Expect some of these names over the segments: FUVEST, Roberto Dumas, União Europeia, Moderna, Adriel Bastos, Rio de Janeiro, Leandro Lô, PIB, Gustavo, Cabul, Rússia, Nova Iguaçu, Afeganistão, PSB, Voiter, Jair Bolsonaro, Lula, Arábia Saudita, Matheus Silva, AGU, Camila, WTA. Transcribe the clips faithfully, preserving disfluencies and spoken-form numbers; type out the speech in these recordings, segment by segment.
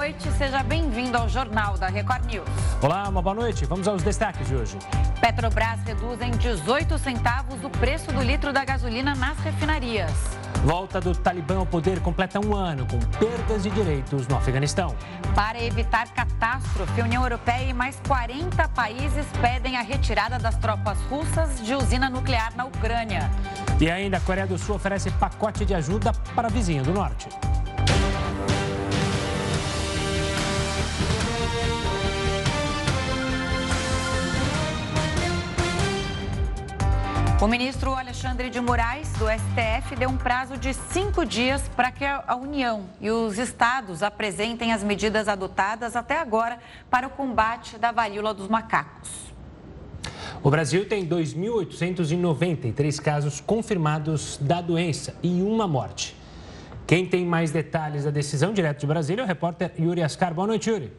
noite, seja bem-vindo ao Jornal da Record News. Olá, uma boa noite. Vamos aos destaques de hoje. Petrobras reduz em dezoito centavos o preço do litro da gasolina nas refinarias. Volta do Talibã ao poder completa um ano, com perdas de direitos no Afeganistão. Para evitar catástrofe, a União Europeia e mais quarenta países pedem a retirada das tropas russas de usina nuclear na Ucrânia. E ainda, a Coreia do Sul oferece pacote de ajuda para a vizinha do Norte. O ministro Alexandre de Moraes, do S T F, deu um prazo de cinco dias para que a União e os estados apresentem as medidas adotadas até agora para o combate da varíola dos macacos. O Brasil tem dois mil oitocentos e noventa e três casos confirmados da doença e uma morte. Quem tem mais detalhes da decisão direto de Brasília é o repórter Yuri Ascar. Boa noite, Yuri.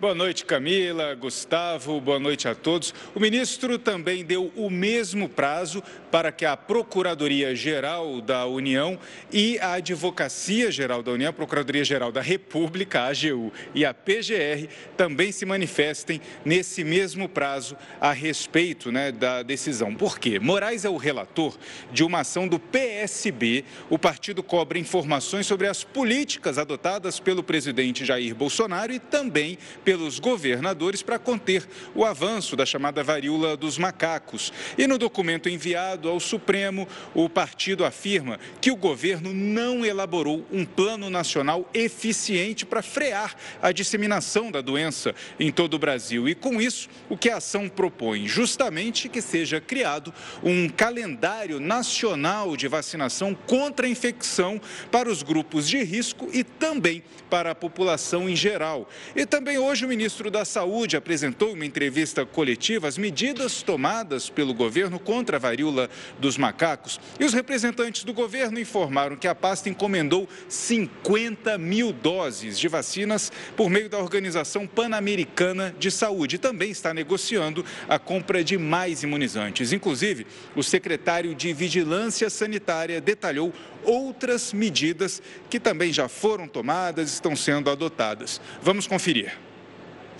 Boa noite, Camila, Gustavo, boa noite a todos. O ministro também deu o mesmo prazo para que a Procuradoria-Geral da União e a Advocacia-Geral da União, a Procuradoria-Geral da República, a AGU, e a P G R também se manifestem nesse mesmo prazo a respeito, né, da decisão. Por quê? Moraes é o relator de uma ação do P S B. O partido cobra informações sobre as políticas adotadas pelo presidente Jair Bolsonaro e também pelos governadores para conter o avanço da chamada varíola dos macacos. E no documento enviado ao Supremo, o partido afirma que o governo não elaborou um plano nacional eficiente para frear a disseminação da doença em todo o Brasil. E com isso, o que a ação propõe? Justamente que seja criado um calendário nacional de vacinação contra a infecção para os grupos de risco e também para a população em geral. E também hoje o ministro da Saúde apresentou em uma entrevista coletiva as medidas tomadas pelo governo contra a varíola dos macacos. E os representantes do governo informaram que a pasta encomendou cinquenta mil doses de vacinas por meio da Organização Pan-Americana de Saúde. E também está negociando a compra de mais imunizantes. Inclusive, o secretário de Vigilância Sanitária detalhou outras medidas que também já foram tomadas e estão sendo adotadas. Vamos conferir.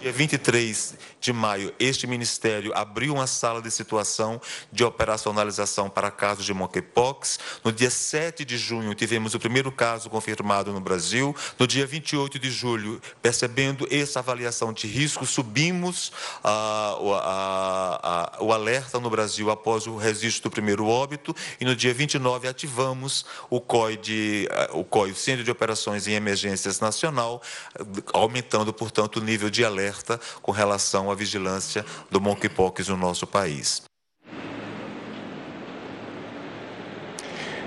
Dia vinte e três de maio, este Ministério abriu uma sala de situação de operacionalização para casos de monkeypox. No dia sete de junho, tivemos o primeiro caso confirmado no Brasil. No dia vinte e oito de julho, percebendo essa avaliação de risco, subimos a, a, a, o alerta no Brasil após o registro do primeiro óbito. E no dia vinte e nove, ativamos o C O I, de, o C O I, Centro de Operações em Emergências Nacional, aumentando, portanto, o nível de alerta com relação à vigilância do monkeypox no nosso país.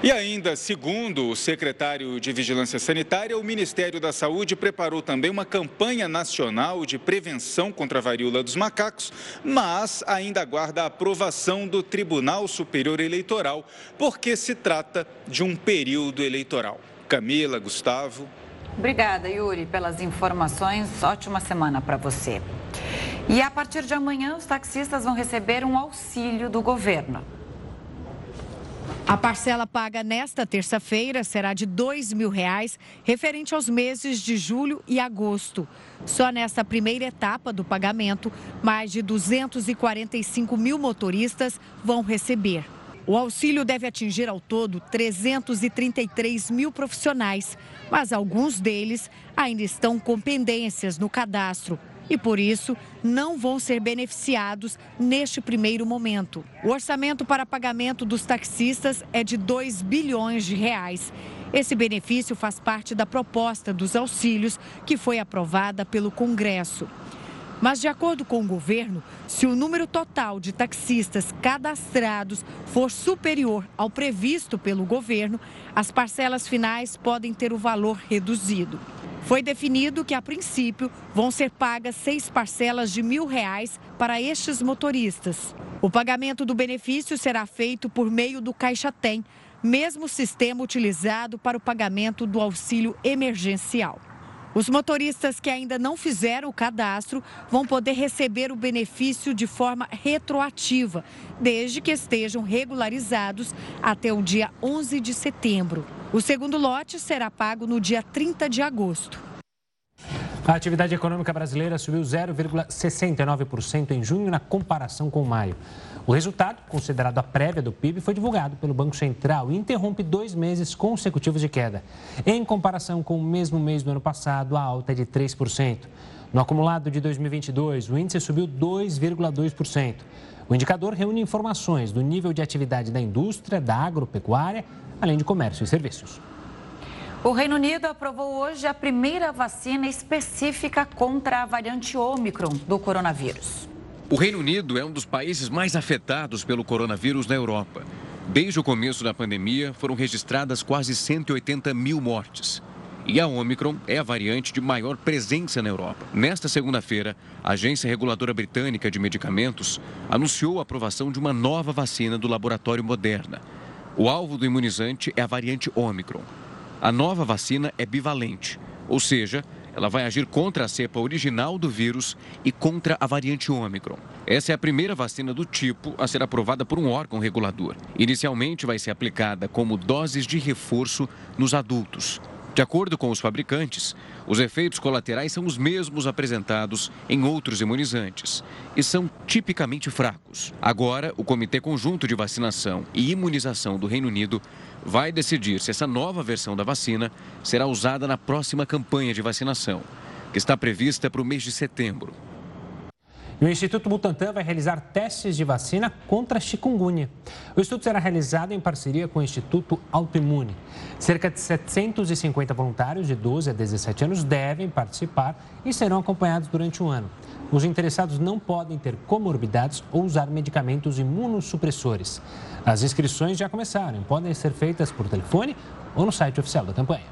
E ainda, segundo o secretário de Vigilância Sanitária, o Ministério da Saúde preparou também uma campanha nacional de prevenção contra a varíola dos macacos, mas ainda aguarda a aprovação do Tribunal Superior Eleitoral, porque se trata de um período eleitoral. Camila, Gustavo. Obrigada, Yuri, pelas informações. Ótima semana para você. E a partir de amanhã, os taxistas vão receber um auxílio do governo. A parcela paga nesta terça-feira será de dois mil reais, referente aos meses de julho e agosto. Só nesta primeira etapa do pagamento, mais de duzentos e quarenta e cinco mil motoristas vão receber. O auxílio deve atingir ao todo trezentos e trinta e três mil profissionais, mas alguns deles ainda estão com pendências no cadastro e, por isso, não vão ser beneficiados neste primeiro momento. O orçamento para pagamento dos taxistas é de dois bilhões de reais. Esse benefício faz parte da proposta dos auxílios que foi aprovada pelo Congresso. Mas, de acordo com o governo, se o número total de taxistas cadastrados for superior ao previsto pelo governo, as parcelas finais podem ter o valor reduzido. Foi definido que, a princípio, vão ser pagas seis parcelas de mil reais para estes motoristas. O pagamento do benefício será feito por meio do Caixa Tem, mesmo sistema utilizado para o pagamento do auxílio emergencial. Os motoristas que ainda não fizeram o cadastro vão poder receber o benefício de forma retroativa, desde que estejam regularizados até o dia onze de setembro. O segundo lote será pago no dia trinta de agosto. A atividade econômica brasileira subiu zero vírgula sessenta e nove por cento em junho na comparação com maio. O resultado, considerado a prévia do P I B, foi divulgado pelo Banco Central e interrompe dois meses consecutivos de queda. Em comparação com o mesmo mês do ano passado, a alta é de três por cento. No acumulado de dois mil e vinte e dois, o índice subiu dois vírgula dois por cento. O indicador reúne informações do nível de atividade da indústria, da agropecuária, além de comércio e serviços. O Reino Unido aprovou hoje a primeira vacina específica contra a variante Ômicron do coronavírus. O Reino Unido é um dos países mais afetados pelo coronavírus na Europa. Desde o começo da pandemia, foram registradas quase cento e oitenta mil mortes. E a Ômicron é a variante de maior presença na Europa. Nesta segunda-feira, a Agência Reguladora Britânica de Medicamentos anunciou a aprovação de uma nova vacina do laboratório Moderna. O alvo do imunizante é a variante Ômicron. A nova vacina é bivalente, ou seja, ela vai agir contra a cepa original do vírus e contra a variante Ômicron. Essa é a primeira vacina do tipo a ser aprovada por um órgão regulador. Inicialmente vai ser aplicada como doses de reforço nos adultos. De acordo com os fabricantes, os efeitos colaterais são os mesmos apresentados em outros imunizantes e são tipicamente fracos. Agora, o Comitê Conjunto de Vacinação e Imunização do Reino Unido vai decidir se essa nova versão da vacina será usada na próxima campanha de vacinação, que está prevista para o mês de setembro. E o Instituto Butantan vai realizar testes de vacina contra chikungunya. O estudo será realizado em parceria com o Instituto Autoimune. Cerca de setecentos e cinquenta voluntários de doze a dezessete anos devem participar e serão acompanhados durante um ano. Os interessados não podem ter comorbidades ou usar medicamentos imunossupressores. As inscrições já começaram e podem ser feitas por telefone ou no site oficial da campanha.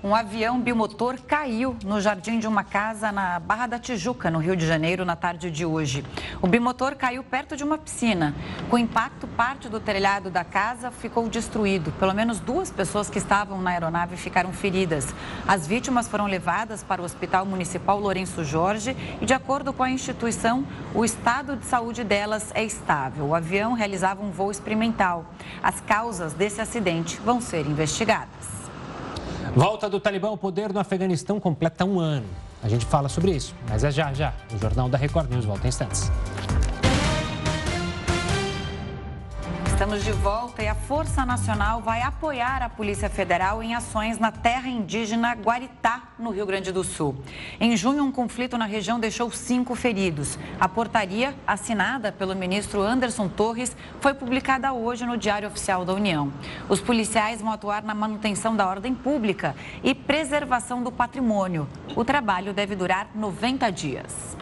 Um avião bimotor caiu no jardim de uma casa na Barra da Tijuca, no Rio de Janeiro, na tarde de hoje. O bimotor caiu perto de uma piscina. Com o impacto, parte do telhado da casa ficou destruído. Pelo menos duas pessoas que estavam na aeronave ficaram feridas. As vítimas foram levadas para o Hospital Municipal Lourenço Jorge e, de acordo com a instituição, o estado de saúde delas é estável. O avião realizava um voo experimental. As causas desse acidente vão ser investigadas. Volta do Talibã ao poder no Afeganistão completa um ano. A gente fala sobre isso, mas é já, já. O Jornal da Record News volta em instantes. Estamos de volta e a Força Nacional vai apoiar a Polícia Federal em ações na terra indígena Guaritá, no Rio Grande do Sul. Em junho, um conflito na região deixou cinco feridos. A portaria, assinada pelo ministro Anderson Torres, foi publicada hoje no Diário Oficial da União. Os policiais vão atuar na manutenção da ordem pública e preservação do patrimônio. O trabalho deve durar noventa dias.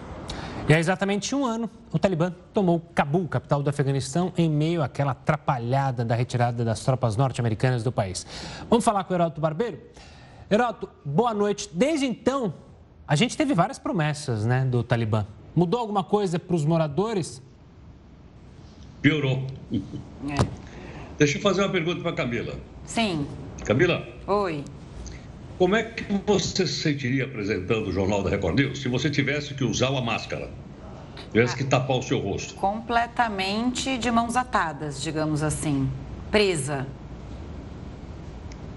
E há exatamente um ano, o Talibã tomou Cabul, capital do Afeganistão, em meio àquela atrapalhada da retirada das tropas norte-americanas do país. Vamos falar com o Heroto Barbeiro? Heroto, boa noite. Desde então, a gente teve várias promessas, né, do Talibã. Mudou alguma coisa para os moradores? Piorou. É. Deixa eu fazer uma pergunta para a Camila. Sim. Camila? Oi. Como é que você se sentiria apresentando o Jornal da Record News se você tivesse que usar uma máscara? Tivesse ah, que tapar o seu rosto? Completamente de mãos atadas, digamos assim. Presa.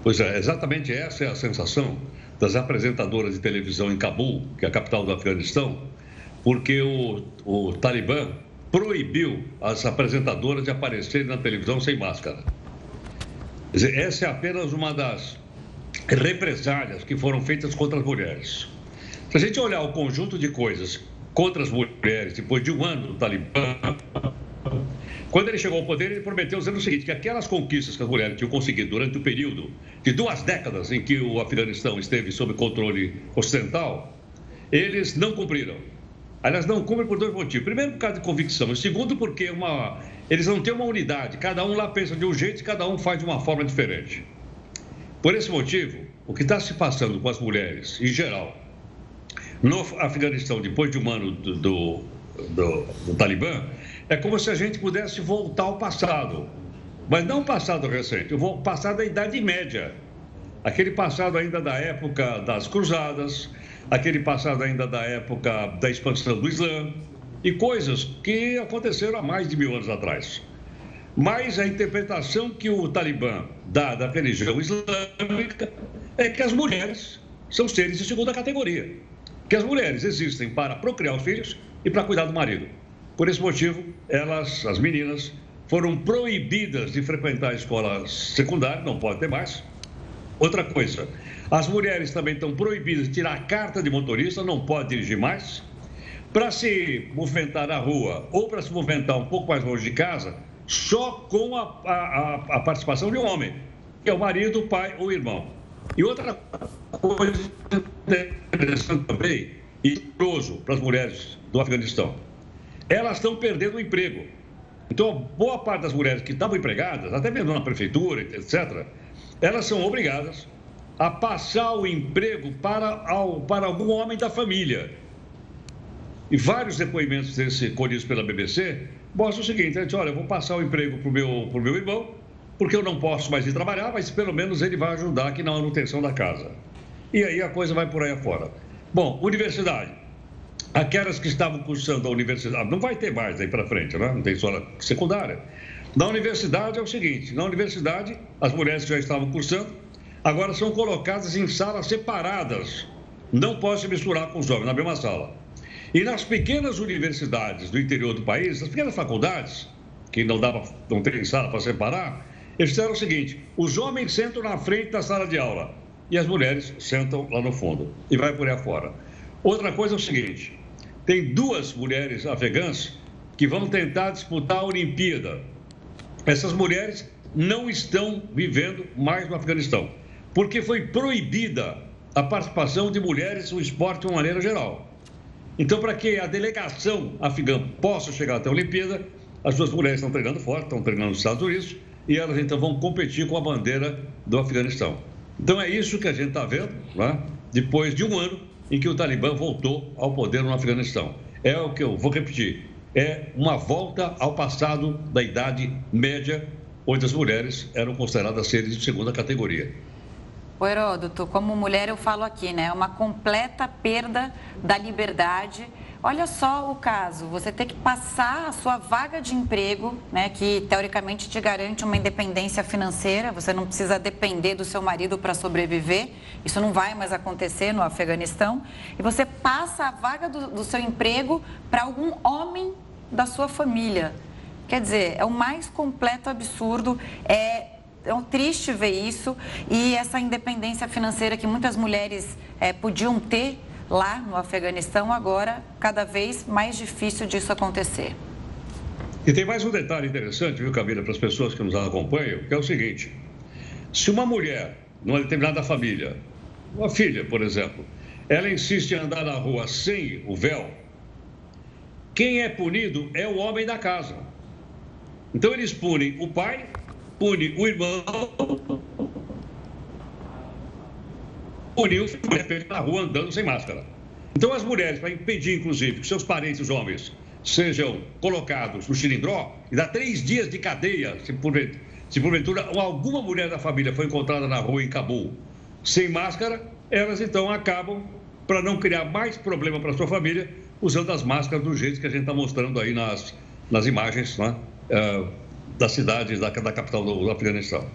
Pois é, exatamente essa é a sensação das apresentadoras de televisão em Cabul, que é a capital do Afeganistão, porque o, o Talibã proibiu as apresentadoras de aparecerem na televisão sem máscara. Quer dizer, essa é apenas uma das represálias que foram feitas contra as mulheres. Se a gente olhar o conjunto de coisas contra as mulheres depois de um ano do Talibã, quando ele chegou ao poder, ele prometeu dizendo o seguinte, que aquelas conquistas que as mulheres tinham conseguido durante o período de duas décadas em que o Afeganistão esteve sob controle ocidental, eles não cumpriram. Aliás, não cumprem por dois motivos. Primeiro, por causa de convicção. E segundo, porque uma... eles não têm uma unidade. Cada um lá pensa de um jeito e cada um faz de uma forma diferente. Por esse motivo, o que está se passando com as mulheres, em geral, no Afeganistão, depois de um ano do, do, do, do Talibã, é como se a gente pudesse voltar ao passado. Mas não o passado recente, o passado da Idade Média. Aquele passado ainda da época das cruzadas, aquele passado ainda da época da expansão do Islã e coisas que aconteceram há mais de mil anos atrás. Mas a interpretação que o Talibã dá da religião islâmica é que as mulheres são seres de segunda categoria, que as mulheres existem para procriar os filhos e para cuidar do marido. Por esse motivo, elas, as meninas, foram proibidas de frequentar a escola secundária, não pode ter mais. Outra coisa, as mulheres também estão proibidas de tirar a carta de motorista, não pode dirigir mais. Para se movimentar na rua ou para se movimentar um pouco mais longe de casa, só com a, a, a participação de um homem, que é o marido, o pai ou o irmão. E outra coisa interessante também, e curioso para as mulheres do Afeganistão, elas estão perdendo o emprego. Então, boa parte das mulheres que estavam empregadas, até mesmo na prefeitura, etcétera, elas são obrigadas a passar o emprego para, para algum homem da família. E vários depoimentos desse colhidos pela B B C mostram o seguinte, gente, olha, eu vou passar o emprego para o meu, pro meu irmão, porque eu não posso mais ir trabalhar, mas pelo menos ele vai ajudar aqui na manutenção da casa. E aí a coisa vai por aí afora. Bom, universidade. Aquelas que estavam cursando a universidade, não vai ter mais daí para frente, né? Não tem escola secundária. Na universidade é o seguinte, na universidade, as mulheres que já estavam cursando, agora são colocadas em salas separadas. Não pode se misturar com os homens na mesma sala. E nas pequenas universidades do interior do país, nas pequenas faculdades, que não, dá pra, não tem sala para separar, eles fizeram o seguinte, os homens sentam na frente da sala de aula e as mulheres sentam lá no fundo e vai por aí afora. Outra coisa é o seguinte, tem duas mulheres afegãs que vão tentar disputar a Olimpíada. Essas mulheres não estão vivendo mais no Afeganistão, porque foi proibida a participação de mulheres no esporte de uma maneira geral. Então, para que a delegação afegã possa chegar até a Olimpíada, as duas mulheres estão treinando fora, estão treinando nos Estados Unidos, e elas, então, vão competir com a bandeira do Afeganistão. Então, é isso que a gente está vendo, né? Depois de um ano em que o Talibã voltou ao poder no Afeganistão. É o que eu vou repetir, é uma volta ao passado da Idade Média, onde as mulheres eram consideradas seres de segunda categoria. Ô Heródoto, como mulher eu falo aqui, né? É uma completa perda da liberdade. Olha só o caso, você ter que passar a sua vaga de emprego, né? Que teoricamente te garante uma independência financeira, você não precisa depender do seu marido para sobreviver, isso não vai mais acontecer no Afeganistão. E você passa a vaga do, do seu emprego para algum homem da sua família. Quer dizer, é o mais completo absurdo, é... É um triste ver isso e essa independência financeira que muitas mulheres é, podiam ter lá no Afeganistão, agora cada vez mais difícil disso acontecer. E tem mais um detalhe interessante, viu, Camila, para as pessoas que nos acompanham, que é o seguinte, se uma mulher, numa determinada família, uma filha, por exemplo, ela insiste em andar na rua sem o véu, quem é punido é o homem da casa. Então, eles punem o pai... Pune o irmão, pune o filho na rua andando sem máscara. Então, as mulheres, para impedir, inclusive, que seus parentes, os homens, sejam colocados no xilindró, e dá três dias de cadeia, se porventura alguma mulher da família foi encontrada na rua em Cabul sem máscara, elas, então, acabam, para não criar mais problema para sua família, usando as máscaras do jeito que a gente está mostrando aí nas, nas imagens, né? Uh, das cidades da, da capital do, do Afeganistão.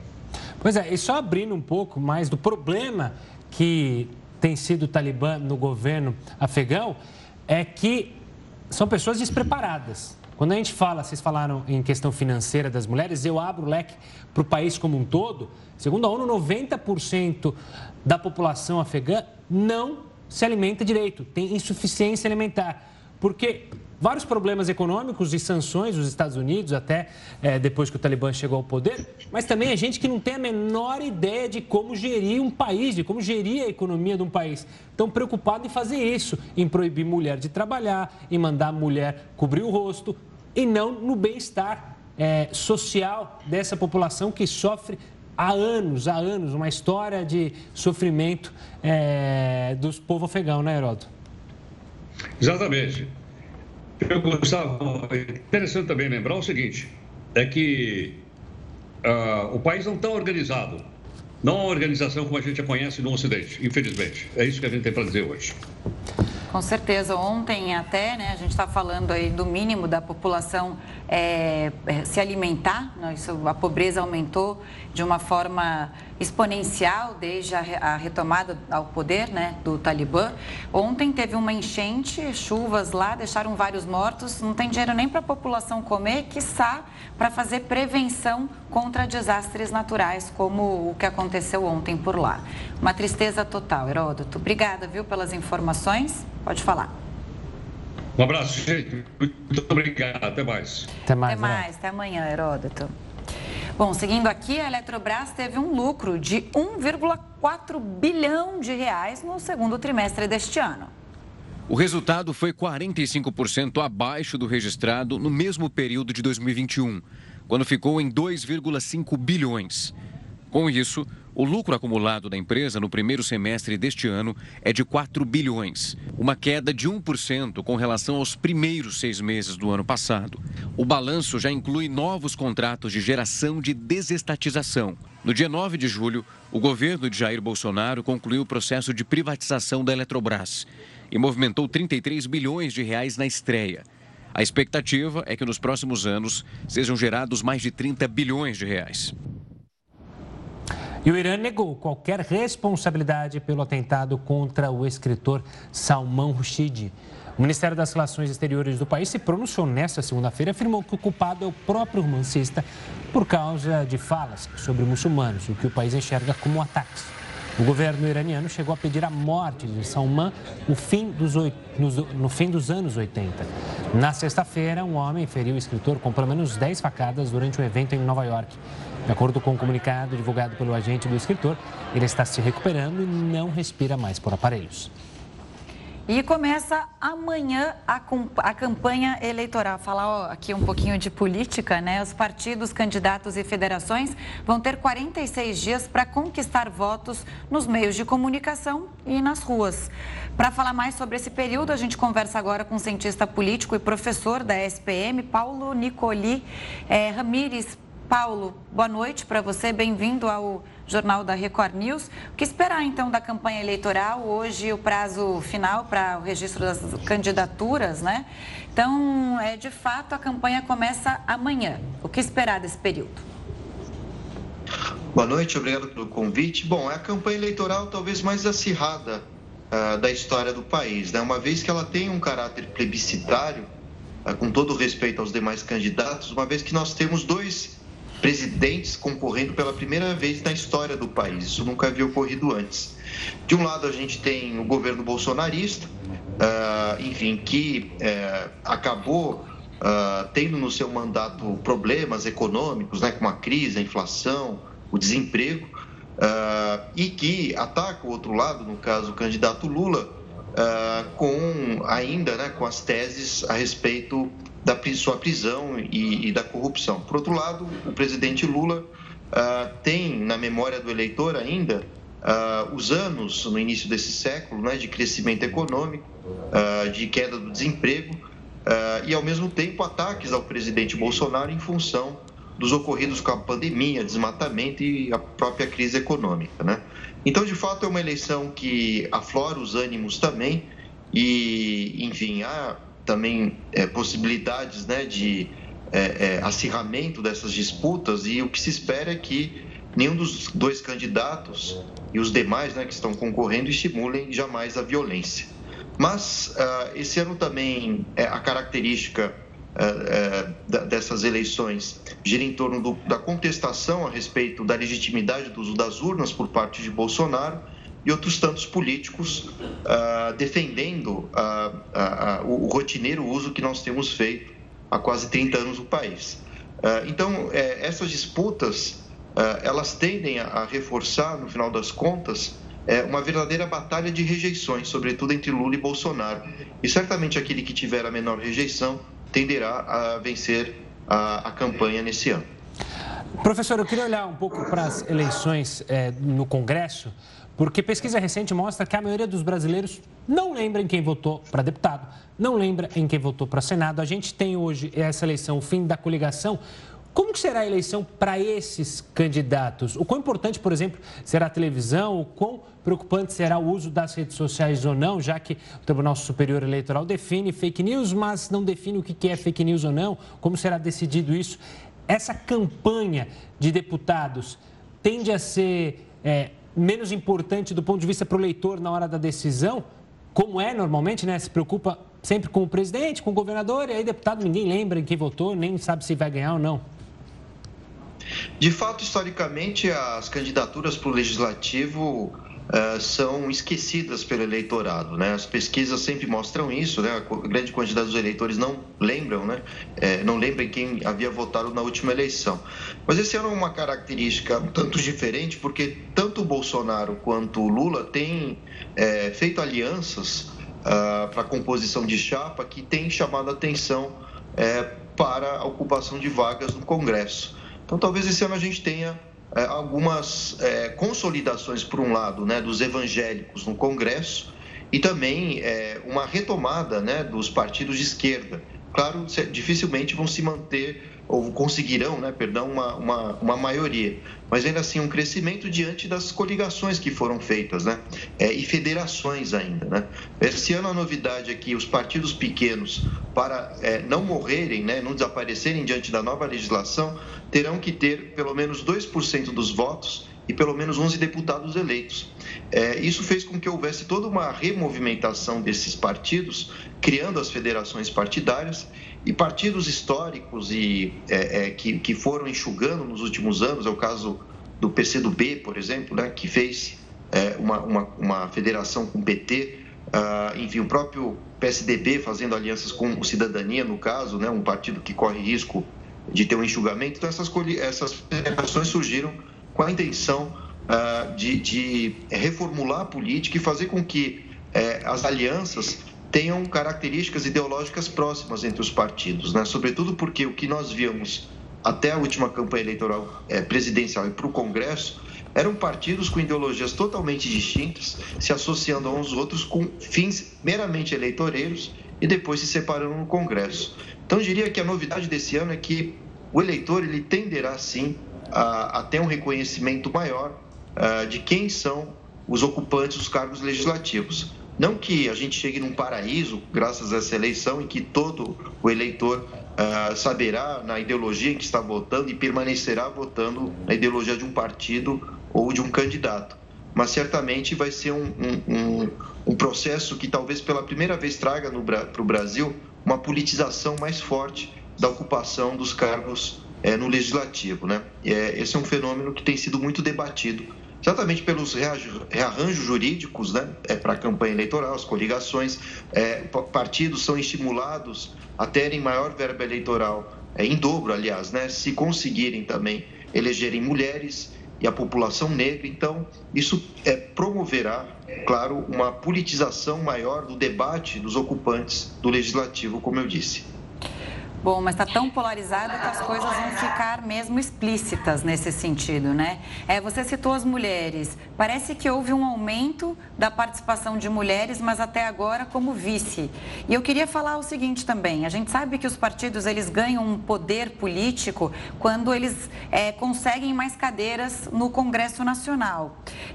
Pois é, e só abrindo um pouco mais do problema que tem sido o Talibã no governo afegão, é que são pessoas despreparadas. Quando a gente fala, vocês falaram em questão financeira das mulheres, eu abro o leque para o país como um todo. Segundo a ONU, noventa por cento da população afegã não se alimenta direito, tem insuficiência alimentar, porque... vários problemas econômicos e sanções dos Estados Unidos, até é, depois que o Talibã chegou ao poder, mas também a gente que não tem a menor ideia de como gerir um país, de como gerir a economia de um país. Estão preocupados em fazer isso, em proibir mulher de trabalhar, em mandar a mulher cobrir o rosto e não no bem-estar é, social dessa população que sofre há anos, há anos, uma história de sofrimento é, dos povos afegãos, né, Heródoto? Exatamente. Eu, Gustavo, é interessante também lembrar o seguinte, é que uh, o país não está organizado, Não uma organização como a gente a conhece no Ocidente, infelizmente. É isso que a gente tem para dizer hoje. Com certeza. Ontem até, né, a gente está falando aí do mínimo da população é, se alimentar. Né, isso, a pobreza aumentou de uma forma exponencial desde a, a retomada ao poder, né, do Talibã. Ontem teve uma enchente, chuvas lá, deixaram vários mortos. Não tem dinheiro nem para a população comer, quiçá para fazer prevenção contra desastres naturais, como o que aconteceu ontem por lá. Uma tristeza total, Heródoto. Obrigada, viu, pelas informações. Pode falar. Um abraço, gente. Muito obrigado. Até mais. Até mais. Até mais. Até amanhã, Heródoto. Bom, seguindo aqui, a Eletrobras teve um lucro de um vírgula quatro bilhão de reais no segundo trimestre deste ano. O resultado foi quarenta e cinco por cento abaixo do registrado no mesmo período de dois mil e vinte e um, quando ficou em dois vírgula cinco bilhões. Com isso, o lucro acumulado da empresa no primeiro semestre deste ano é de quatro bilhões, uma queda de um por cento com relação aos primeiros seis meses do ano passado. O balanço já inclui novos contratos de geração de desestatização. No dia nove de julho, o governo de Jair Bolsonaro concluiu o processo de privatização da Eletrobras e movimentou trinta e três bilhões de reais na estreia. A expectativa é que nos próximos anos sejam gerados mais de trinta bilhões de reais. E o Irã negou qualquer responsabilidade pelo atentado contra o escritor Salman Rushdie. O Ministério das Relações Exteriores do país se pronunciou nesta segunda-feira e afirmou que o culpado é o próprio romancista por causa de falas sobre muçulmanos, o que o país enxerga como ataques. O governo iraniano chegou a pedir a morte de Salman no fim dos, oito, no fim dos anos oitenta. Na sexta-feira, um homem feriu o escritor com pelo menos dez facadas durante um evento em Nova York. De acordo com o comunicado divulgado pelo agente do escritor, ele está se recuperando e não respira mais por aparelhos. E começa amanhã a, a campanha eleitoral. Falar aqui um pouquinho de política, né? Os partidos, candidatos e federações vão ter quarenta e seis dias para conquistar votos nos meios de comunicação e nas ruas. Para falar mais sobre esse período, a gente conversa agora com o cientista político e professor da S P M, Paulo Nicoli é, Ramires. Paulo, boa noite para você, bem-vindo ao Jornal da Record News. O que esperar então da campanha eleitoral? Hoje o prazo final para o registro das candidaturas, né? Então, é, de fato, a campanha começa amanhã. O que esperar desse período? Boa noite, obrigado pelo convite. Bom, é a campanha eleitoral talvez mais acirrada uh, da história do país, né? Uma vez que ela tem um caráter plebiscitário, uh, com todo respeito aos demais candidatos, uma vez que nós temos dois presidentes concorrendo pela primeira vez na história do país. Isso nunca havia ocorrido antes. De um lado, a gente tem o governo bolsonarista, uh, enfim, que uh, acabou uh, tendo no seu mandato problemas econômicos, né, como a crise, a inflação, o desemprego, uh, e que ataca o outro lado, no caso, o candidato Lula, uh, com ainda, né, com as teses a respeito da sua prisão e, e da corrupção. Por outro lado, o presidente Lula uh, tem na memória do eleitor ainda uh, os anos, no início desse século, né, de crescimento econômico, uh, de queda do desemprego uh, e, ao mesmo tempo, ataques ao presidente Bolsonaro em função dos ocorridos com a pandemia, desmatamento e a própria crise econômica, né? Então, de fato, é uma eleição que aflora os ânimos também e, enfim, há também é, possibilidades, né, de é, é, acirramento dessas disputas, e o que se espera é que nenhum dos dois candidatos e os demais, né, que estão concorrendo estimulem jamais a violência. Mas uh, esse ano também é, a característica uh, uh, dessas eleições gira em torno do, da contestação a respeito da legitimidade do uso das urnas por parte de Bolsonaro e outros tantos políticos uh, defendendo uh, uh, uh, o, o rotineiro uso que nós temos feito há quase trinta anos no país. Uh, então, é, essas disputas, uh, elas tendem a, a reforçar, no final das contas, é, uma verdadeira batalha de rejeições, sobretudo entre Lula e Bolsonaro. E certamente aquele que tiver a menor rejeição tenderá a vencer a, a campanha nesse ano. Professor, eu queria olhar um pouco para as eleições é, no Congresso, porque pesquisa recente mostra que a maioria dos brasileiros não lembra em quem votou para deputado, não lembra em quem votou para Senado. A gente tem hoje essa eleição, o fim da coligação. Como que será a eleição para esses candidatos? O quão importante, por exemplo, será a televisão? O quão preocupante será o uso das redes sociais ou não, já que o Tribunal Superior Eleitoral define fake news, mas não define o que é fake news ou não? Como será decidido isso? Essa campanha de deputados tende a ser é, menos importante do ponto de vista para o eleitor na hora da decisão, como é normalmente, né? Se preocupa sempre com o presidente, com o governador, e aí deputado ninguém lembra em quem votou, nem sabe se vai ganhar ou não. De fato, historicamente, as candidaturas para o Legislativo uh, são esquecidas pelo eleitorado, né? As pesquisas sempre mostram isso, né? A grande quantidade dos eleitores não lembram, né? É, não lembram quem havia votado na última eleição. Mas esse ano é uma característica um tanto diferente, porque tanto o Bolsonaro quanto o Lula têm é, feito alianças uh, para a composição de chapa que tem chamado a atenção é, para a ocupação de vagas no Congresso. Então, talvez esse ano a gente tenha é, algumas é, consolidações, por um lado, né, dos evangélicos no Congresso e também é, uma retomada, né, dos partidos de esquerda. Claro, dificilmente vão se manter ou conseguirão, né, perdão, uma, uma, uma maioria, mas ainda assim um crescimento diante das coligações que foram feitas, né, é, e federações ainda, né. Esse ano a novidade é que os partidos pequenos, para é, não morrerem, né, não desaparecerem diante da nova legislação, terão que ter pelo menos dois por cento dos votos e pelo menos onze deputados eleitos. É, isso fez com que houvesse toda uma removimentação desses partidos, criando as federações partidárias, e partidos históricos e, é, é, que, que foram enxugando nos últimos anos. É o caso do P C do B, por exemplo, né, que fez é, uma, uma, uma federação com o P T, uh, enfim, o próprio P S D B fazendo alianças com o Cidadania, no caso, né, um partido que corre risco de ter um enxugamento. Então, essas, essas federações surgiram com a intenção uh, de, de reformular a política e fazer com que eh, as alianças tenham características ideológicas próximas entre os partidos, né? Sobretudo porque o que nós víamos até a última campanha eleitoral eh, presidencial e para o Congresso eram partidos com ideologias totalmente distintas, se associando uns aos outros com fins meramente eleitoreiros e depois se separando no Congresso. Então, eu diria que a novidade desse ano é que o eleitor ele tenderá, sim, até um reconhecimento maior uh, de quem são os ocupantes dos cargos legislativos. Não que a gente chegue num paraíso, graças a essa eleição, em que todo o eleitor uh, saberá na ideologia em que está votando e permanecerá votando na ideologia de um partido ou de um candidato. Mas certamente vai ser um, um, um, um processo que talvez pela primeira vez traga para o Brasil uma politização mais forte da ocupação dos cargos É, no legislativo, né? É, esse é um fenômeno que tem sido muito debatido, exatamente pelos rearranjos jurídicos, né? É, para a campanha eleitoral, as coligações, é, partidos são estimulados a terem maior verba eleitoral, é, em dobro, aliás, né? Se conseguirem também elegerem mulheres e a população negra. Então, isso é, promoverá, claro, uma politização maior do debate dos ocupantes do legislativo, como eu disse. Bom, mas está tão polarizado que as coisas vão ficar mesmo explícitas nesse sentido, né? É, você citou as mulheres. Parece que houve um aumento da participação de mulheres, mas até agora como vice. E eu queria falar o seguinte também. A gente sabe que os partidos, eles ganham um poder político quando eles é, conseguem mais cadeiras no Congresso Nacional.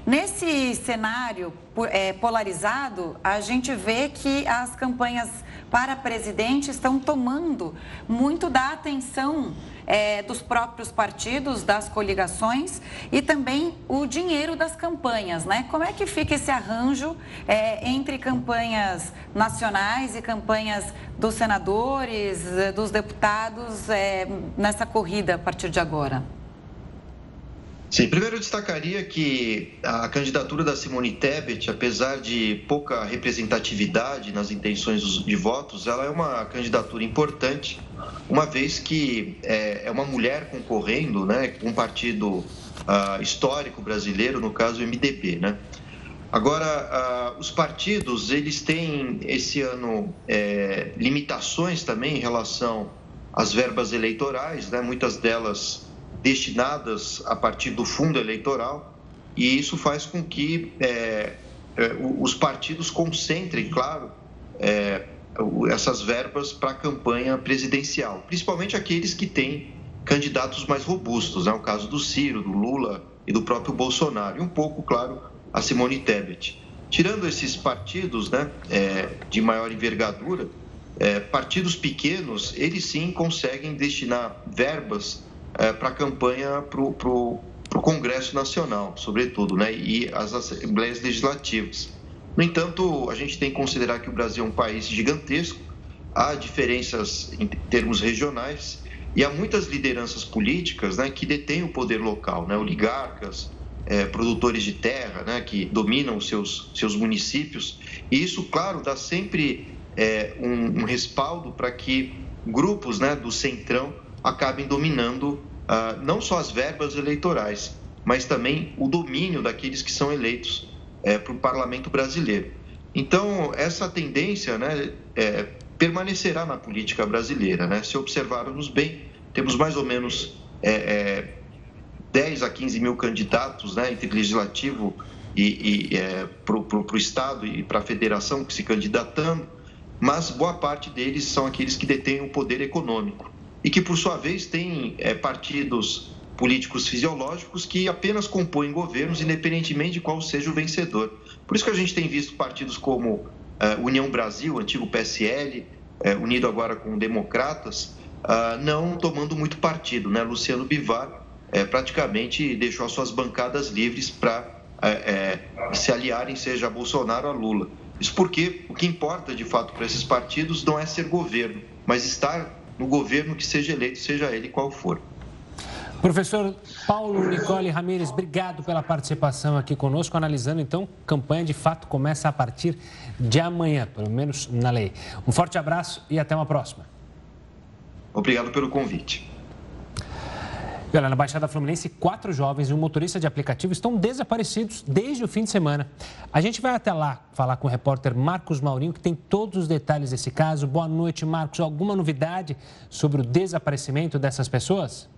Nesse cenário é, polarizado, a gente vê que as campanhas para presidente estão tomando muito da atenção é, dos próprios partidos, das coligações e também o dinheiro das campanhas, né? Como é que fica esse arranjo é, entre campanhas nacionais e campanhas dos senadores, dos deputados é, nessa corrida a partir de agora? Sim, primeiro eu destacaria que a candidatura da Simone Tebet, apesar de pouca representatividade nas intenções de votos, ela é uma candidatura importante, uma vez que é uma mulher concorrendo, né, com um partido uh, histórico brasileiro, no caso o M D B, né? Agora, uh, os partidos, eles têm esse ano é, limitações também em relação às verbas eleitorais, né? Muitas delas destinadas a partir do fundo eleitoral, e isso faz com que é, os partidos concentrem, claro, é, essas verbas para a campanha presidencial, principalmente aqueles que têm candidatos mais robustos, né? O caso do Ciro, do Lula e do próprio Bolsonaro, e um pouco, claro, a Simone Tebet. Tirando esses partidos, né, é, de maior envergadura, é, partidos pequenos, eles sim conseguem destinar verbas é, para a campanha, para o Congresso Nacional, sobretudo, né, e as assembleias legislativas. No entanto, a gente tem que considerar que o Brasil é um país gigantesco, há diferenças em termos regionais e há muitas lideranças políticas, né, que detêm o poder local, né, oligarcas, é, produtores de terra, né, que dominam os seus, seus municípios. E isso, claro, dá sempre é, um, um respaldo para que grupos, né, do centrão acabem dominando ah, não só as verbas eleitorais, mas também o domínio daqueles que são eleitos é, para o parlamento brasileiro. Então, essa tendência, né, é, permanecerá na política brasileira, né? Se observarmos bem, temos mais ou menos é, é, dez a quinze mil candidatos, né, entre legislativo e, e é, para o Estado e para a federação que se candidatando, mas boa parte deles são aqueles que detêm o poder econômico e que, por sua vez, têm é, partidos políticos fisiológicos que apenas compõem governos, independentemente de qual seja o vencedor. Por isso que a gente tem visto partidos como é, União Brasil, antigo P S L, é, unido agora com democratas, é, não tomando muito partido, né? Luciano Bivar É, praticamente deixou as suas bancadas livres para é, é, se aliarem, seja a Bolsonaro ou a Lula. Isso porque o que importa, de fato, para esses partidos não é ser governo, mas estar no governo que seja eleito, seja ele qual for. Professor Paulo Nicole Ramires, obrigado pela participação aqui conosco, analisando, então, campanha de fato começa a partir de amanhã, pelo menos na lei. Um forte abraço e até uma próxima. Obrigado pelo convite. Olha, na Baixada Fluminense, quatro jovens e um motorista de aplicativo estão desaparecidos desde o fim de semana. A gente vai até lá falar com o repórter Marcos Maurinho, que tem todos os detalhes desse caso. Boa noite, Marcos. Alguma novidade sobre o desaparecimento dessas pessoas?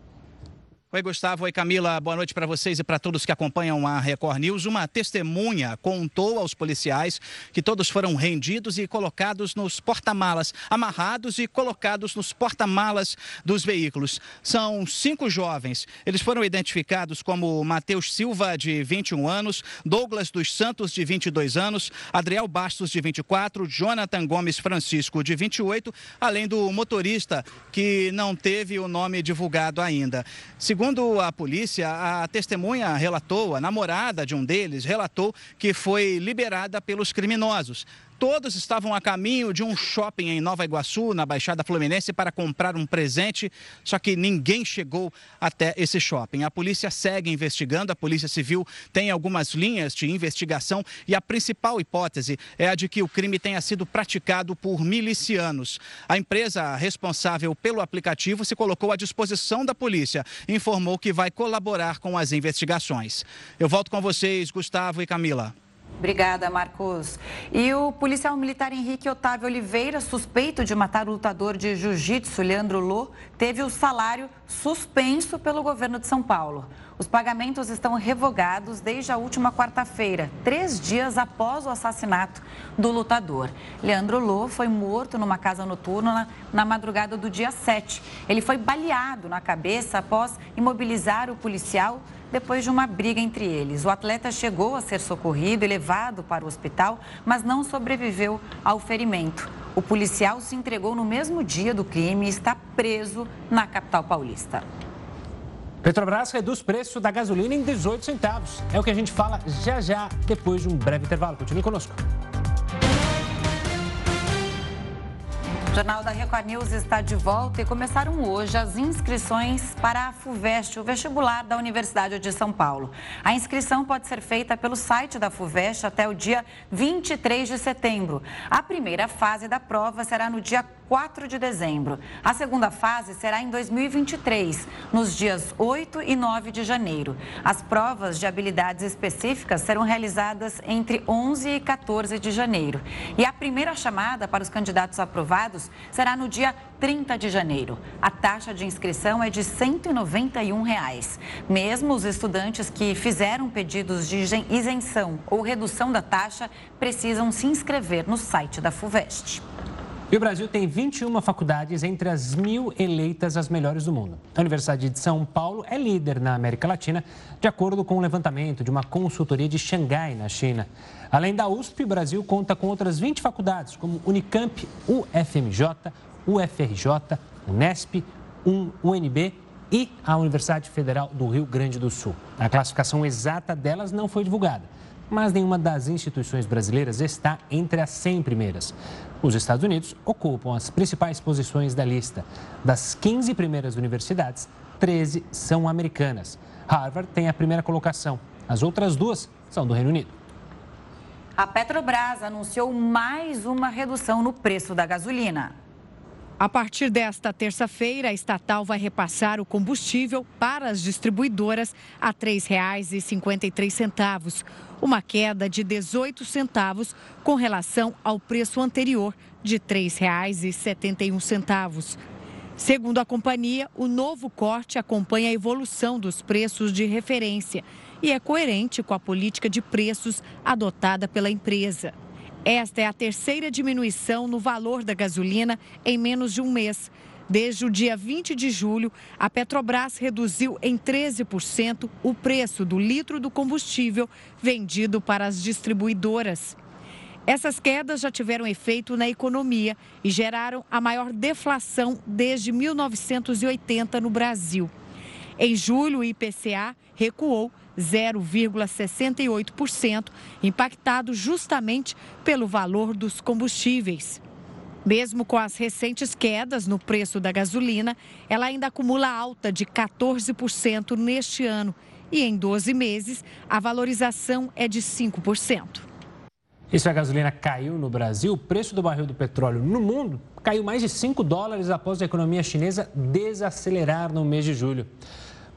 Oi, Gustavo. Oi, Camila. Boa noite para vocês e para todos que acompanham a Record News. Uma testemunha contou aos policiais que todos foram rendidos e colocados nos porta-malas, amarrados e colocados nos porta-malas dos veículos. São cinco jovens. Eles foram identificados como Matheus Silva, de vinte e um anos, Douglas dos Santos, de vinte e dois anos, Adriel Bastos, de vinte e quatro, Jonathan Gomes Francisco, de vinte e oito, além do motorista, que não teve o nome divulgado ainda. Segundo Segundo a polícia, a testemunha relatou, a namorada de um deles relatou que foi liberada pelos criminosos. Todos estavam a caminho de um shopping em Nova Iguaçu, na Baixada Fluminense, para comprar um presente, só que ninguém chegou até esse shopping. A polícia segue investigando, a Polícia Civil tem algumas linhas de investigação e a principal hipótese é a de que o crime tenha sido praticado por milicianos. A empresa responsável pelo aplicativo se colocou à disposição da polícia e informou que vai colaborar com as investigações. Eu volto com vocês, Gustavo e Camila. Obrigada, Marcos. E o policial militar Henrique Otávio Oliveira, suspeito de matar o lutador de jiu-jitsu Leandro Lô, teve o salário suspenso pelo governo de São Paulo. Os pagamentos estão revogados desde a última quarta-feira, três dias após o assassinato do lutador. Leandro Lô foi morto numa casa noturna na, na madrugada do dia sete. Ele foi baleado na cabeça após imobilizar o policial depois de uma briga entre eles. O atleta chegou a ser socorrido e levado para o hospital, mas não sobreviveu ao ferimento. O policial se entregou no mesmo dia do crime e está preso na capital paulista. Petrobras reduz o preço da gasolina em dezoito centavos. É o que a gente fala já já, depois de um breve intervalo. Continue conosco. O Jornal da Record News está de volta e começaram hoje as inscrições para a FUVEST, o vestibular da Universidade de São Paulo. A inscrição pode ser feita pelo site da FUVEST até o dia vinte e três de setembro. A primeira fase da prova será no dia quatro de dezembro. A segunda fase será em dois mil e vinte e três, nos dias oito e nove de janeiro. As provas de habilidades específicas serão realizadas entre onze e quatorze de janeiro. E a primeira chamada para os candidatos aprovados será no dia trinta de janeiro. A taxa de inscrição é de cento e noventa e um reais. Mesmo os estudantes que fizeram pedidos de isenção ou redução da taxa precisam se inscrever no site da FUVEST. E o Brasil tem vinte e uma faculdades entre as mil eleitas as melhores do mundo. A Universidade de São Paulo é líder na América Latina, de acordo com o levantamento de uma consultoria de Xangai, na China. Além da U S P, o Brasil conta com outras vinte faculdades, como Unicamp, U F M J, U F R J, Unesp, U N B e a Universidade Federal do Rio Grande do Sul. A classificação exata delas não foi divulgada, mas nenhuma das instituições brasileiras está entre as cem primeiras. Os Estados Unidos ocupam as principais posições da lista. Das quinze primeiras universidades, treze são americanas. Harvard tem a primeira colocação, as outras duas são do Reino Unido. A Petrobras anunciou mais uma redução no preço da gasolina. A partir desta terça-feira, a estatal vai repassar o combustível para as distribuidoras a três reais e cinquenta e três centavos, uma queda de dezoito centavos com relação ao preço anterior de três reais e setenta e um centavos. Segundo a companhia, o novo corte acompanha a evolução dos preços de referência e é coerente com a política de preços adotada pela empresa. Esta é a terceira diminuição no valor da gasolina em menos de um mês. Desde o dia vinte de julho, a Petrobras reduziu em treze por cento o preço do litro do combustível vendido para as distribuidoras. Essas quedas já tiveram efeito na economia e geraram a maior deflação desde mil novecentos e oitenta no Brasil. Em julho, o I P C A recuou zero vírgula sessenta e oito por cento, impactado justamente pelo valor dos combustíveis. Mesmo com as recentes quedas no preço da gasolina, ela ainda acumula alta de quatorze por cento neste ano e em doze meses a valorização é de cinco por cento. E se a gasolina caiu no Brasil, o preço do barril do petróleo no mundo caiu mais de cinco dólares após a economia chinesa desacelerar no mês de julho.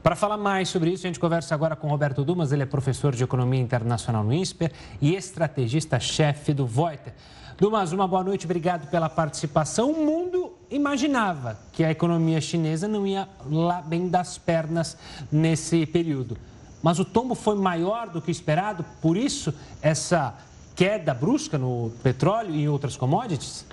Para falar mais sobre isso, a gente conversa agora com Roberto Dumas. Ele é professor de Economia Internacional no INSPER e estrategista-chefe do Voiter. Dumas, uma boa noite, obrigado pela participação. O mundo imaginava que a economia chinesa não ia lá bem das pernas nesse período. Mas o tombo foi maior do que esperado, por isso essa queda brusca no petróleo e em outras commodities?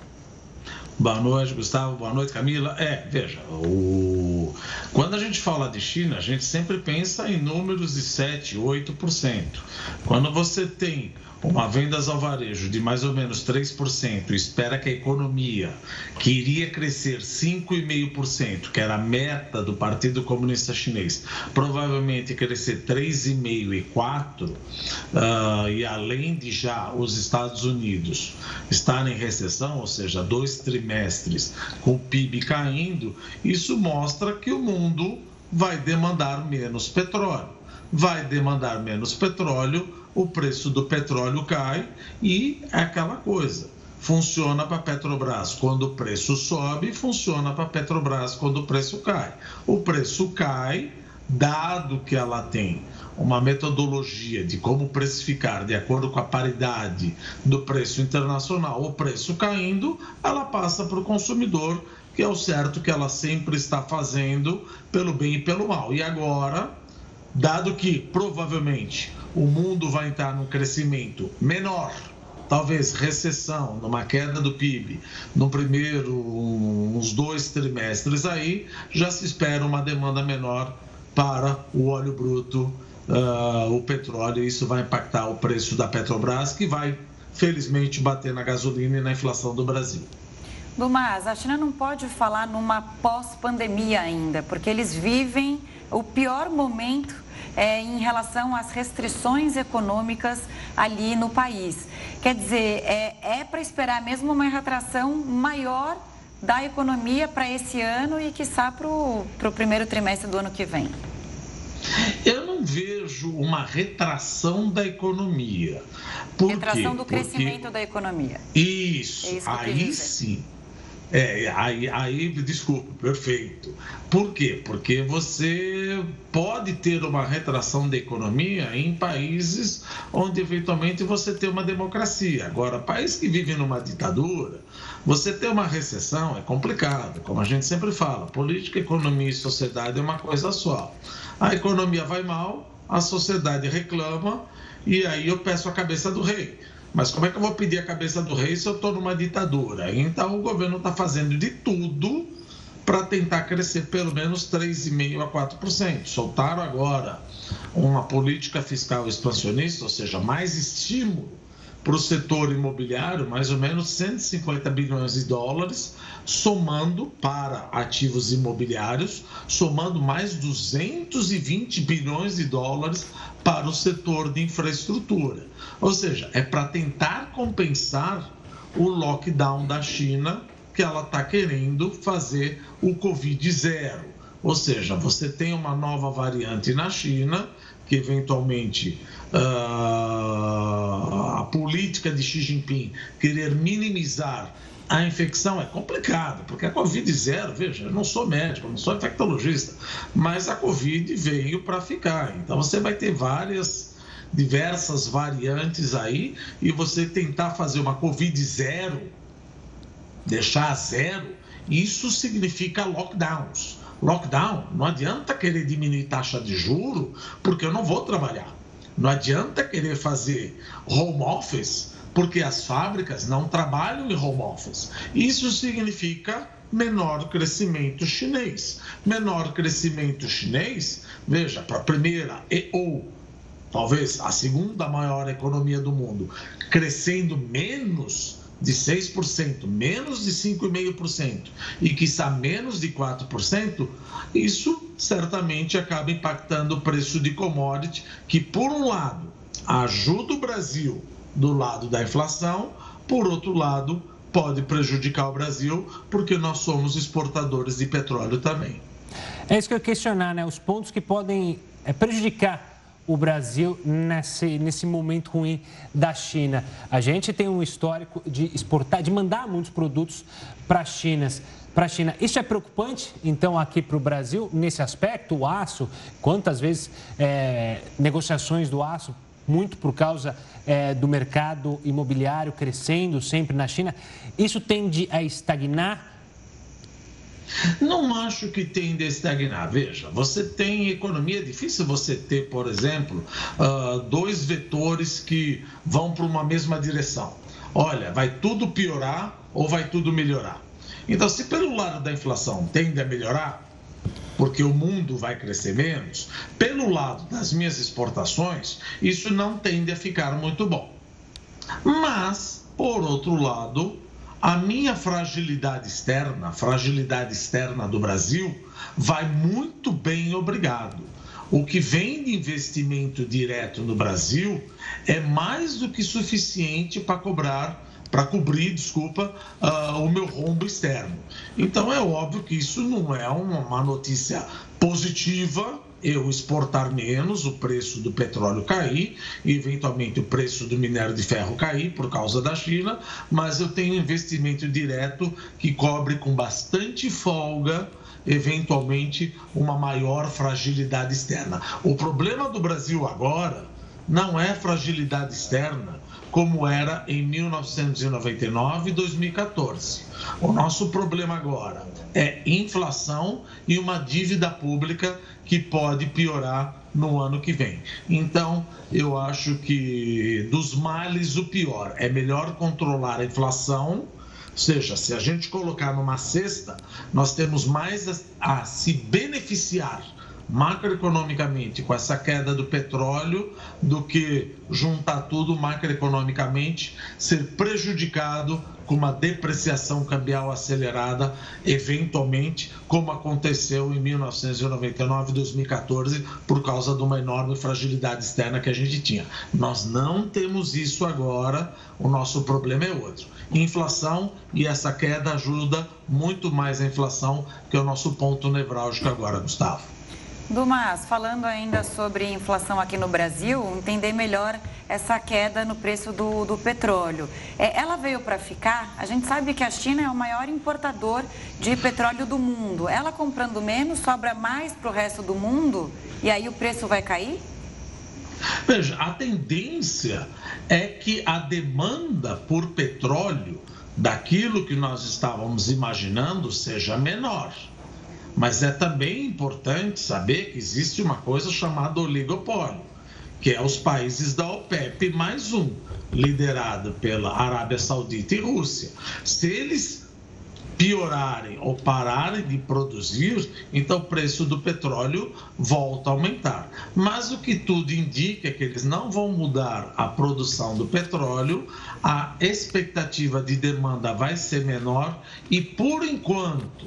Boa noite, Gustavo. Boa noite, Camila. É, veja, o... quando a gente fala de China, a gente sempre pensa em números de sete, oito por cento. Quando você tem uma vendas ao varejo de mais ou menos três por cento, espera que a economia, que iria crescer cinco vírgula cinco por cento, que era a meta do Partido Comunista Chinês, provavelmente crescer três vírgula cinco por cento e quatro por cento, uh, e além de já os Estados Unidos estarem em recessão, ou seja, dois trimestres com o P I B caindo, isso mostra que o mundo vai demandar menos petróleo. Vai demandar menos petróleo, o preço do petróleo cai e é aquela coisa. Funciona para a Petrobras quando o preço sobe, funciona para a Petrobras quando o preço cai. O preço cai, dado que ela tem uma metodologia de como precificar de acordo com a paridade do preço internacional, o preço caindo, ela passa para o consumidor, que é o certo que ela sempre está fazendo pelo bem e pelo mal. E agora, dado que provavelmente o mundo vai entrar num crescimento menor, talvez recessão, numa queda do P I B, no primeiro, uns dois trimestres aí, já se espera uma demanda menor para o óleo bruto, uh, o petróleo, e isso vai impactar o preço da Petrobras, que vai, felizmente, bater na gasolina e na inflação do Brasil. Dumas, a China não pode falar numa pós-pandemia ainda, porque eles vivem o pior momento é, em relação às restrições econômicas ali no país. Quer dizer, é, é para esperar mesmo uma retração maior da economia para esse ano e, quiçá, para o primeiro trimestre do ano que vem. Eu não vejo uma retração da economia. Por retração quê? do crescimento Porque... da economia. Isso, é isso que aí sim. É, aí, aí, desculpa, perfeito. Por quê? Porque você pode ter uma retração da economia em países onde, eventualmente, você tem uma democracia. Agora, país que vive numa ditadura, você ter uma recessão é complicado, como a gente sempre fala. Política, economia e sociedade é uma coisa só. A economia vai mal, a sociedade reclama e aí eu peço a cabeça do rei. Mas como é que eu vou pedir a cabeça do rei se eu estou numa ditadura? Então, o governo está fazendo de tudo para tentar crescer pelo menos três vírgula cinco por cento a quatro por cento. Soltaram agora uma política fiscal expansionista, ou seja, mais estímulo para o setor imobiliário, mais ou menos cento e cinquenta bilhões de dólares, somando para ativos imobiliários, somando mais duzentos e vinte bilhões de dólares para o setor de infraestrutura. Ou seja, é para tentar compensar o lockdown da China, que ela está querendo fazer o Covid zero. Ou seja, você tem uma nova variante na China, que eventualmente uh, a política de Xi Jinping querer minimizar a infecção é complicado, porque a Covid zero, veja, eu não sou médico, não sou infectologista, mas a Covid veio para ficar. Então, você vai ter várias, diversas variantes aí, e você tentar fazer uma Covid zero, deixar a zero, isso significa lockdowns. Lockdown, não adianta querer diminuir taxa de juro, porque eu não vou trabalhar. Não adianta querer fazer home office, porque as fábricas não trabalham em home office. Isso significa menor crescimento chinês. Menor crescimento chinês, veja, para a primeira e ou talvez a segunda maior economia do mundo, crescendo menos de seis por cento, menos de cinco vírgula cinco por cento e, quiçá, menos de quatro por cento, isso certamente acaba impactando o preço de commodity, que, por um lado, ajuda o Brasil do lado da inflação, por outro lado, pode prejudicar o Brasil, porque nós somos exportadores de petróleo também. É isso que eu ia questionar, né? Os pontos que podem prejudicar o Brasil nesse, nesse momento ruim da China. A gente tem um histórico de exportar, de mandar muitos produtos para a China. Para a China. Isso é preocupante, então, aqui para o Brasil, nesse aspecto, o aço, quantas vezes é, negociações do aço, muito por causa é, do mercado imobiliário crescendo sempre na China, isso tende a estagnar? Não acho que tem de estagnar. Veja, você tem economia, é difícil você ter, por exemplo, dois vetores que vão para uma mesma direção. Olha, vai tudo piorar ou vai tudo melhorar? Então, se pelo lado da inflação tende a melhorar, porque o mundo vai crescer menos, pelo lado das minhas exportações, isso não tende a ficar muito bom. Mas, por outro lado, a minha fragilidade externa, a fragilidade externa do Brasil, vai muito bem, obrigado. O que vem de investimento direto no Brasil é mais do que suficiente para cobrar, para cobrir, desculpa, uh, o meu rombo externo. Então, é óbvio que isso não é uma notícia positiva, eu exportar menos, o preço do petróleo cair, e eventualmente o preço do minério de ferro cair por causa da China, mas eu tenho investimento direto que cobre com bastante folga, eventualmente, uma maior fragilidade externa. O problema do Brasil agora não é fragilidade externa, como era em mil novecentos e noventa e nove e dois mil e quatorze. O nosso problema agora é inflação e uma dívida pública que pode piorar no ano que vem. Então, eu acho que dos males o pior. É melhor controlar a inflação, ou seja, se a gente colocar numa cesta, nós temos mais a, a se beneficiar macroeconomicamente com essa queda do petróleo do que juntar tudo macroeconomicamente, ser prejudicado com uma depreciação cambial acelerada, eventualmente, como aconteceu em mil novecentos e noventa e nove e dois mil e quatorze, por causa de uma enorme fragilidade externa que a gente tinha. Nós não temos isso agora, o nosso problema é outro. Inflação, e essa queda ajuda muito mais a inflação, que é o nosso ponto nevrálgico agora, Gustavo. Dumas, falando ainda sobre inflação aqui no Brasil, entender melhor essa queda no preço do, do petróleo. É, ela veio para ficar? A gente sabe que a China é o maior importador de petróleo do mundo. Ela comprando menos, sobra mais para o resto do mundo e aí o preço vai cair? Veja, a tendência é que a demanda por petróleo, daquilo que nós estávamos imaginando, seja menor. Mas é também importante saber que existe uma coisa chamada oligopólio, que é os países da OPEP, mais um, liderado pela Arábia Saudita e Rússia. Se eles piorarem ou pararem de produzir, então o preço do petróleo volta a aumentar. Mas o que tudo indica é que eles não vão mudar a produção do petróleo, a expectativa de demanda vai ser menor e, por enquanto,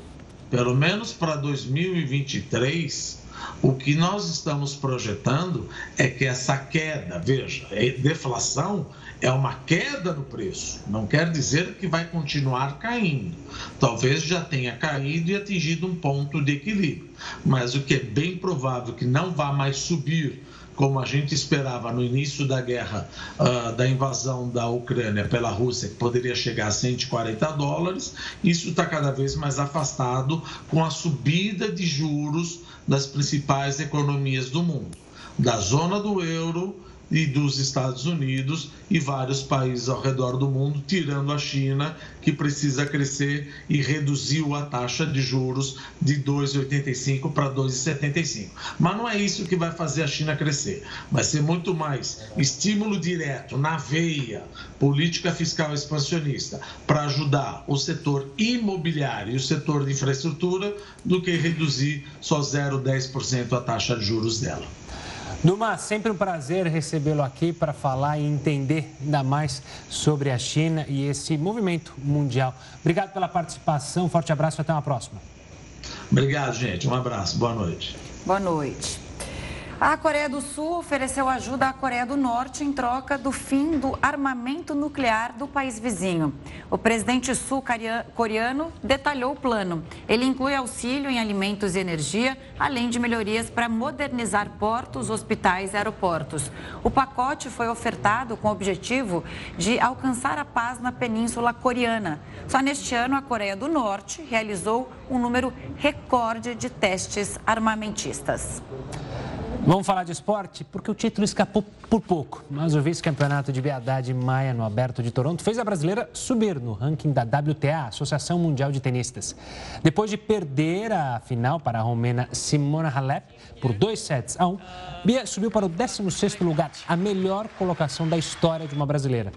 pelo menos para dois mil e vinte e três, o que nós estamos projetando é que essa queda, veja, deflação é uma queda no preço, não quer dizer que vai continuar caindo. Talvez já tenha caído e atingido um ponto de equilíbrio, mas o que é bem provável que não vá mais subir, como a gente esperava no início da guerra, uh, da invasão da Ucrânia pela Rússia, que poderia chegar a cento e quarenta dólares, isso está cada vez mais afastado com a subida de juros das principais economias do mundo, da zona do euro e dos Estados Unidos e vários países ao redor do mundo, tirando a China, que precisa crescer e reduziu a taxa de juros de dois vírgula oitenta e cinco para dois vírgula setenta e cinco. Mas não é isso que vai fazer a China crescer. Vai ser muito mais estímulo direto, na veia, política fiscal expansionista, para ajudar o setor imobiliário e o setor de infraestrutura, do que reduzir só zero vírgula dez por cento a taxa de juros dela. Duma, sempre um prazer recebê-lo aqui para falar e entender ainda mais sobre a China e esse movimento mundial. Obrigado pela participação, um forte abraço e até uma próxima. Obrigado, gente. Um abraço. Boa noite. Boa noite. A Coreia do Sul ofereceu ajuda à Coreia do Norte em troca do fim do armamento nuclear do país vizinho. O presidente sul-coreano detalhou o plano. Ele inclui auxílio em alimentos e energia, além de melhorias para modernizar portos, hospitais e aeroportos. O pacote foi ofertado com o objetivo de alcançar a paz na Península Coreana. Só neste ano, a Coreia do Norte realizou um número recorde de testes armamentistas. Vamos falar de esporte? Porque o título escapou por pouco, mas o vice-campeonato de Haddad Maia no Aberto de Toronto fez a brasileira subir no ranking da W T A, Associação Mundial de Tenistas. Depois de perder a final para a romena Simona Halep por dois sets a um, Bia subiu para o décimo sexto lugar, a melhor colocação da história de uma brasileira.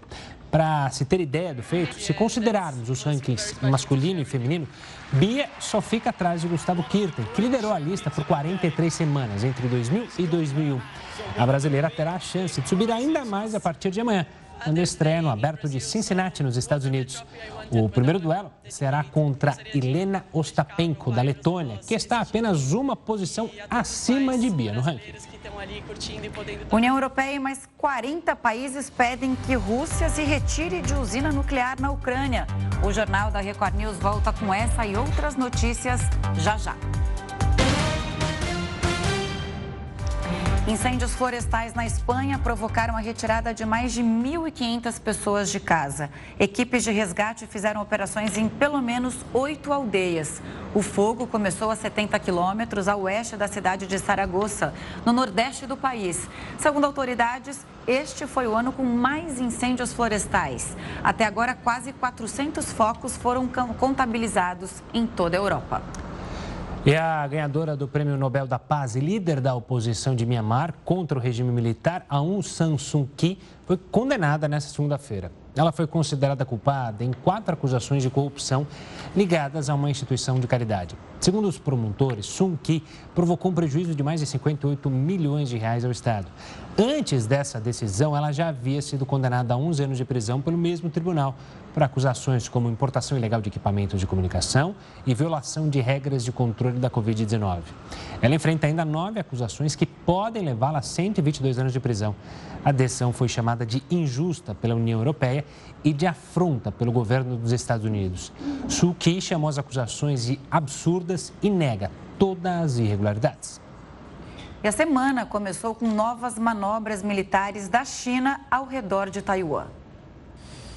Para se ter ideia do feito, se considerarmos os rankings masculino e feminino, Bia só fica atrás de Gustavo Kirten, que liderou a lista por quarenta e três semanas, entre dois mil e dois mil e um. A brasileira terá a chance de subir ainda mais a partir de amanhã, quando estreia no Aberto de Cincinnati, nos Estados Unidos. O primeiro duelo será contra Helena Ostapenko, da Letônia, que está apenas uma posição acima de Bia no ranking. União Europeia e mais quarenta países pedem que Rússia se retire de usina nuclear na Ucrânia. O Jornal da Record News volta com essa e outras notícias já já. Incêndios florestais na Espanha provocaram a retirada de mais de mil e quinhentas pessoas de casa. Equipes de resgate fizeram operações em pelo menos oito aldeias. O fogo começou a setenta quilômetros a oeste da cidade de Saragoça, no nordeste do país. Segundo autoridades, este foi o ano com mais incêndios florestais. Até agora, quase quatrocentos focos foram contabilizados em toda a Europa. E a ganhadora do Prêmio Nobel da Paz e líder da oposição de Mianmar contra o regime militar, Aung San Suu Kyi, foi condenada nesta segunda-feira. Ela foi considerada culpada em quatro acusações de corrupção ligadas a uma instituição de caridade. Segundo os promotores, Suu Kyi provocou um prejuízo de mais de cinquenta e oito milhões de reais ao Estado. Antes dessa decisão, ela já havia sido condenada a onze anos de prisão pelo mesmo tribunal por acusações como importação ilegal de equipamentos de comunicação e violação de regras de controle da covid dezenove. Ela enfrenta ainda nove acusações que podem levá-la a cento e vinte e dois anos de prisão. A decisão foi chamada de injusta pela União Europeia e de afronta pelo governo dos Estados Unidos. Suu Kyi chamou as acusações de absurdas e nega todas as irregularidades. E a semana começou com novas manobras militares da China ao redor de Taiwan.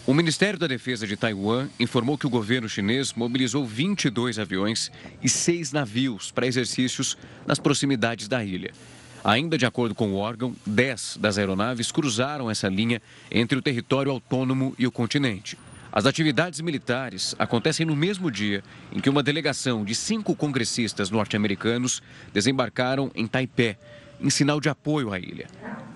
O Ministério da Defesa de Taiwan informou que o governo chinês mobilizou vinte e dois aviões e seis navios para exercícios nas proximidades da ilha. Ainda de acordo com o órgão, dez das aeronaves cruzaram essa linha entre o território autônomo e o continente. As atividades militares acontecem no mesmo dia em que uma delegação de cinco congressistas norte-americanos desembarcaram em Taipei, em sinal de apoio à ilha.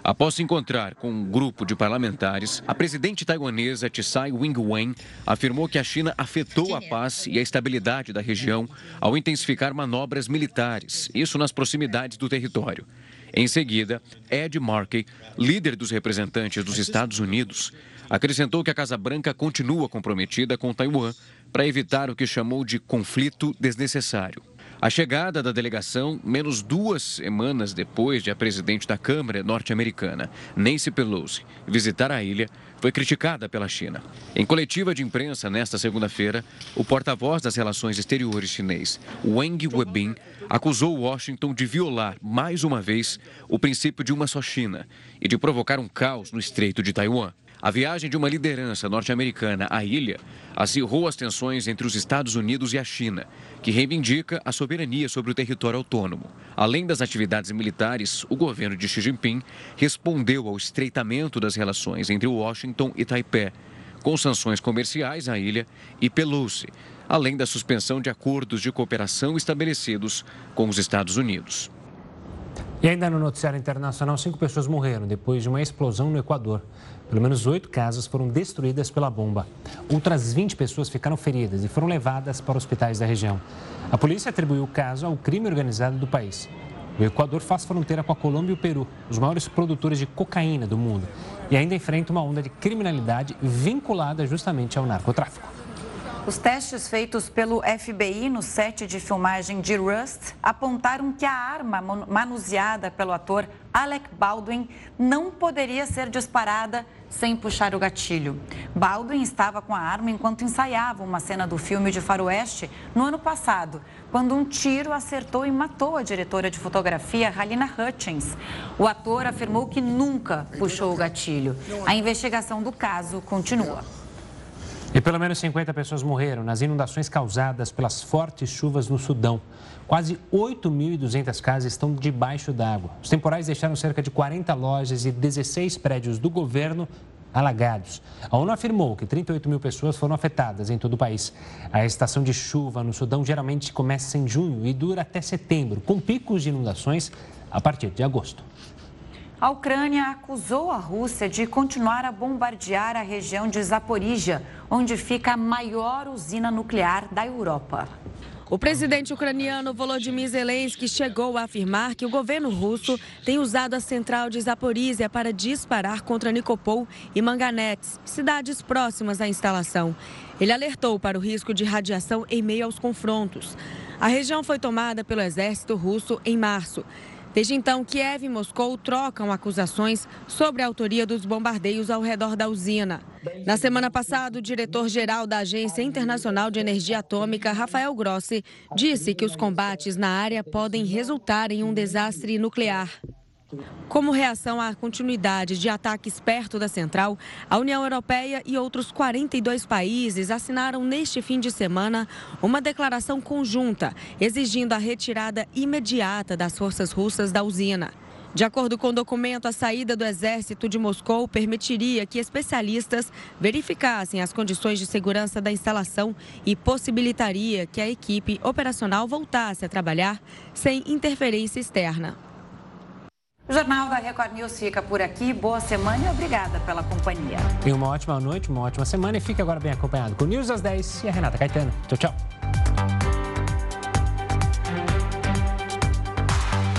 Após se encontrar com um grupo de parlamentares, a presidente taiwanesa Tsai Ing-wen afirmou que a China afetou a paz e a estabilidade da região ao intensificar manobras militares, isso nas proximidades do território. Em seguida, Ed Markey, líder dos representantes dos Estados Unidos, acrescentou que a Casa Branca continua comprometida com Taiwan para evitar o que chamou de conflito desnecessário. A chegada da delegação, menos duas semanas depois de a presidente da Câmara norte-americana, Nancy Pelosi, visitar a ilha, foi criticada pela China. Em coletiva de imprensa nesta segunda-feira, o porta-voz das relações exteriores chinês, Wang Webin, acusou Washington de violar, mais uma vez, o princípio de uma só China e de provocar um caos no Estreito de Taiwan. A viagem de uma liderança norte-americana à ilha acirrou as tensões entre os Estados Unidos e a China, que reivindica a soberania sobre o território autônomo. Além das atividades militares, o governo de Xi Jinping respondeu ao estreitamento das relações entre Washington e Taipei, com sanções comerciais à ilha e Pelosi, além da suspensão de acordos de cooperação estabelecidos com os Estados Unidos. E ainda no noticiário internacional, cinco pessoas morreram depois de uma explosão no Equador. Pelo menos oito casas foram destruídas pela bomba. Outras vinte pessoas ficaram feridas e foram levadas para hospitais da região. A polícia atribuiu o caso ao crime organizado do país. O Equador faz fronteira com a Colômbia e o Peru, os maiores produtores de cocaína do mundo. E ainda enfrenta uma onda de criminalidade vinculada justamente ao narcotráfico. Os testes feitos pelo F B I no set de filmagem de Rust apontaram que a arma manuseada pelo ator Alec Baldwin não poderia ser disparada sem puxar o gatilho. Baldwin estava com a arma enquanto ensaiava uma cena do filme de faroeste no ano passado, quando um tiro acertou e matou a diretora de fotografia Halina Hutchins. O ator afirmou que nunca puxou o gatilho. A investigação do caso continua. E pelo menos cinquenta pessoas morreram nas inundações causadas pelas fortes chuvas no Sudão. Quase oito mil e duzentas casas estão debaixo d'água. Os temporais deixaram cerca de quarenta lojas e dezesseis prédios do governo alagados. A ONU afirmou que trinta e oito mil pessoas foram afetadas em todo o país. A estação de chuva no Sudão geralmente começa em junho e dura até setembro, com picos de inundações a partir de agosto. A Ucrânia acusou a Rússia de continuar a bombardear a região de Zaporíjia, onde fica a maior usina nuclear da Europa. O presidente ucraniano Volodymyr Zelensky chegou a afirmar que o governo russo tem usado a central de Zaporíjia para disparar contra Nikopol e Manganets, cidades próximas à instalação. Ele alertou para o risco de radiação em meio aos confrontos. A região foi tomada pelo exército russo em março. Desde então, Kiev e Moscou trocam acusações sobre a autoria dos bombardeios ao redor da usina. Na semana passada, o diretor-geral da Agência Internacional de Energia Atômica, Rafael Grossi, disse que os combates na área podem resultar em um desastre nuclear. Como reação à continuidade de ataques perto da central, a União Europeia e outros quarenta e dois países assinaram neste fim de semana uma declaração conjunta, exigindo a retirada imediata das forças russas da usina. De acordo com o documento, a saída do exército de Moscou permitiria que especialistas verificassem as condições de segurança da instalação e possibilitaria que a equipe operacional voltasse a trabalhar sem interferência externa. O Jornal da Record News fica por aqui. Boa semana e obrigada pela companhia. Tenha uma ótima noite, uma ótima semana e fique agora bem acompanhado com o News às dez e a Renata Caetano. Tchau, tchau.